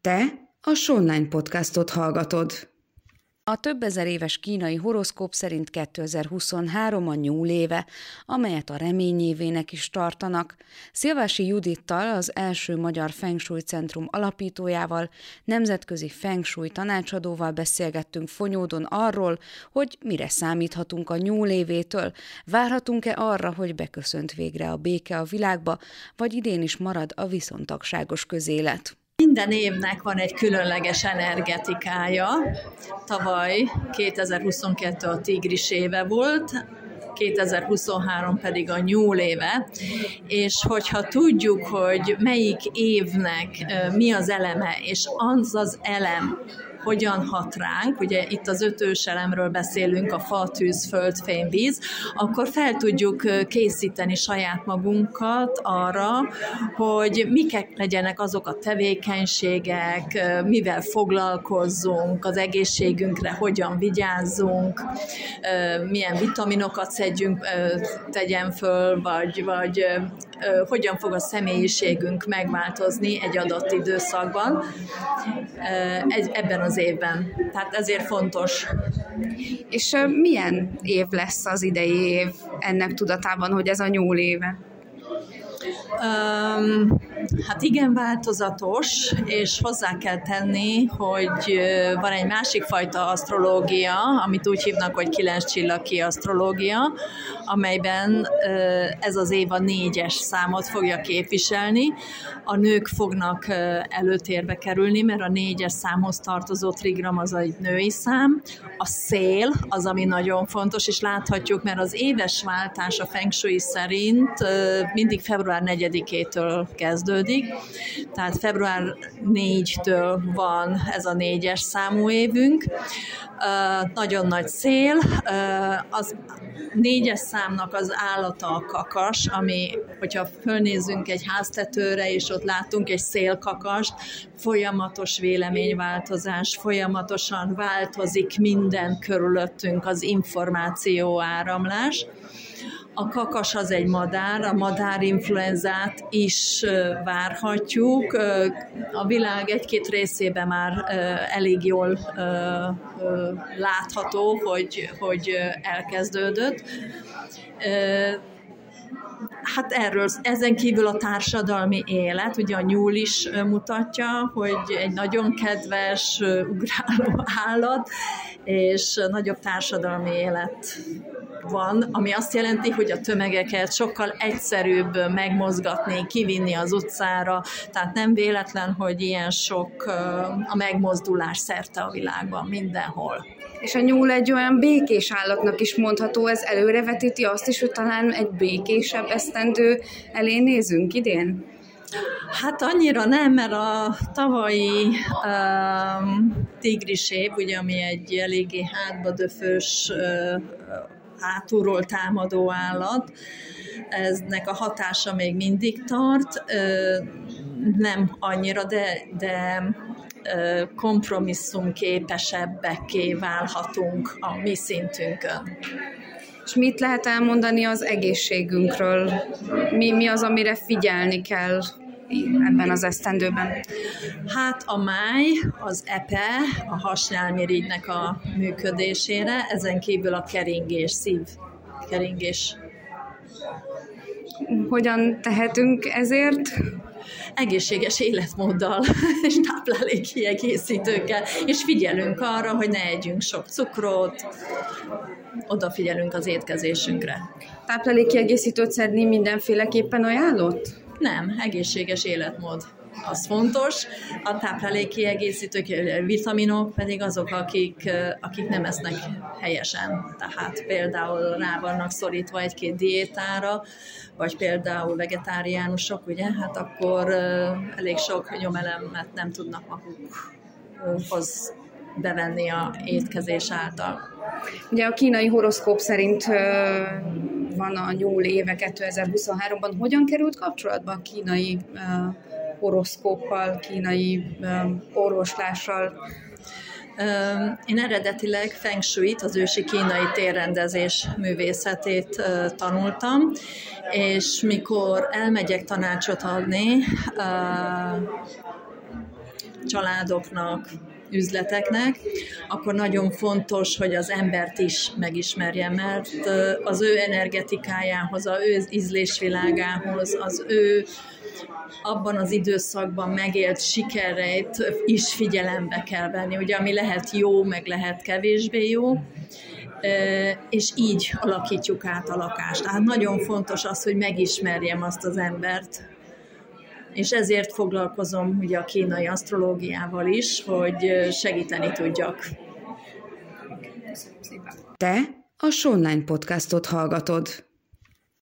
Te a Szó Online podcastot hallgatod. A több ezer éves kínai horoszkóp szerint 2023 a nyúl éve, amelyet a reményévének is tartanak. Szilvási Judittal, az első magyar Feng Shui centrum alapítójával, nemzetközi Feng Shui tanácsadóval beszélgettünk Fonyódon arról, hogy mire számíthatunk a nyúl évétől, várhatunk-e arra, hogy beköszönt végre a béke a világba, vagy idén is marad a viszontagságos közélet. Minden évnek van egy különleges energetikája. Tavaly 2022 a tigris éve volt, 2023 pedig a nyúl éve, és hogyha tudjuk, hogy melyik évnek mi az eleme, és az elem hogyan hat ránk, ugye itt az ötös elemről beszélünk, a fa, tűz, föld, fény, víz, akkor fel tudjuk készíteni saját magunkat arra, hogy mik legyenek azok a tevékenységek, mivel foglalkozzunk, az egészségünkre hogyan vigyázzunk, milyen vitaminokat tegyen föl, vagy hogyan fog a személyiségünk megváltozni egy adott időszakban, ebben az évben. Tehát ezért fontos. És milyen év lesz az idei év ennek tudatában, hogy ez a nyúl éve? Hát igen, változatos, és hozzá kell tenni, hogy van egy másik fajta asztrológia, amit úgy hívnak, hogy 9 csillagi asztrológia, amelyben ez az év a 4-es számot fogja képviselni. A nők fognak előtérbe kerülni, mert a 4-es számhoz tartozó trigram az egy női szám. A szél az, ami nagyon fontos, és láthatjuk, mert az éves váltás a Feng Shui szerint mindig február 4-től kezdődik, tehát február 4-től van ez a 4-es számú évünk. Nagyon nagy szél, az 4-es számnak az állata a kakas, ami, hogyha fölnézzünk egy háztetőre, és ott látunk egy szélkakast, folyamatos véleményváltozás, folyamatosan változik minden körülöttünk az információ áramlás. A kakas az egy madár, a madárinfluenzát is várhatjuk. A világ egy-két részében már elég jól látható, hogy elkezdődött. Hát erről, ezen kívül a társadalmi élet, ugye a nyúl is mutatja, hogy egy nagyon kedves, ugráló állat, és nagyobb társadalmi élet van, ami azt jelenti, hogy a tömegeket sokkal egyszerűbb megmozgatni, kivinni az utcára, tehát nem véletlen, hogy ilyen sok a megmozdulás szerte a világban, mindenhol. És a nyúl egy olyan békés állatnak is mondható, ez előrevetíti azt is, hogy talán egy békésebb esztendő elé nézünk idén? Hát annyira nem, mert a tavalyi tigris év, ugye, ami egy eléggé hátbadöfös, hátulról támadó állat, eznek a hatása még mindig tart, nem annyira, de kompromisszumképesebbeké válhatunk a mi szintünkön. És mit lehet elmondani az egészségünkről? Mi az, amire figyelni kell ebben az esztendőben? Hát a máj, az epe, a hasnyálmirigynek a működésére, ezen kívül a keringés, szívkeringés. Hogyan tehetünk ezért? Egészséges életmóddal és táplálékkiegészítőkkel, és figyelünk arra, hogy ne együnk sok cukrot, odafigyelünk az étkezésünkre. Táplálékkiegészítőt szedni mindenféleképpen ajánlott? Nem, egészséges életmód. Az fontos. A táplálékkiegészítők, vitaminok pedig azok, akik nem esznek helyesen. Tehát például rá vannak szorítva egy-két diétára, vagy például vegetáriánusok, ugye, hát akkor elég sok nyomelemet nem tudnak magukhoz bevenni a étkezés által. Ugye a kínai horoszkóp szerint van a nyúl éve 2023-ban. Hogyan került kapcsolatba a kínai horoszkóppal, kínai orvoslással? Én eredetileg Feng Shui-t, az ősi kínai térrendezés művészetét tanultam, és mikor elmegyek tanácsot adni, családoknak, üzleteknek, akkor nagyon fontos, hogy az embert is megismerje, mert az ő energetikájához, az ő ízlésvilágához, az ő abban az időszakban megélt sikereit is figyelembe kell venni, ugye, ami lehet jó, meg lehet kevésbé jó, és így alakítjuk át a lakást. Tehát nagyon fontos az, hogy megismerjem azt az embert, és ezért foglalkozom ugye a kínai asztrológiával is, hogy segíteni tudjak. Te a Szó Online podcastot hallgatod.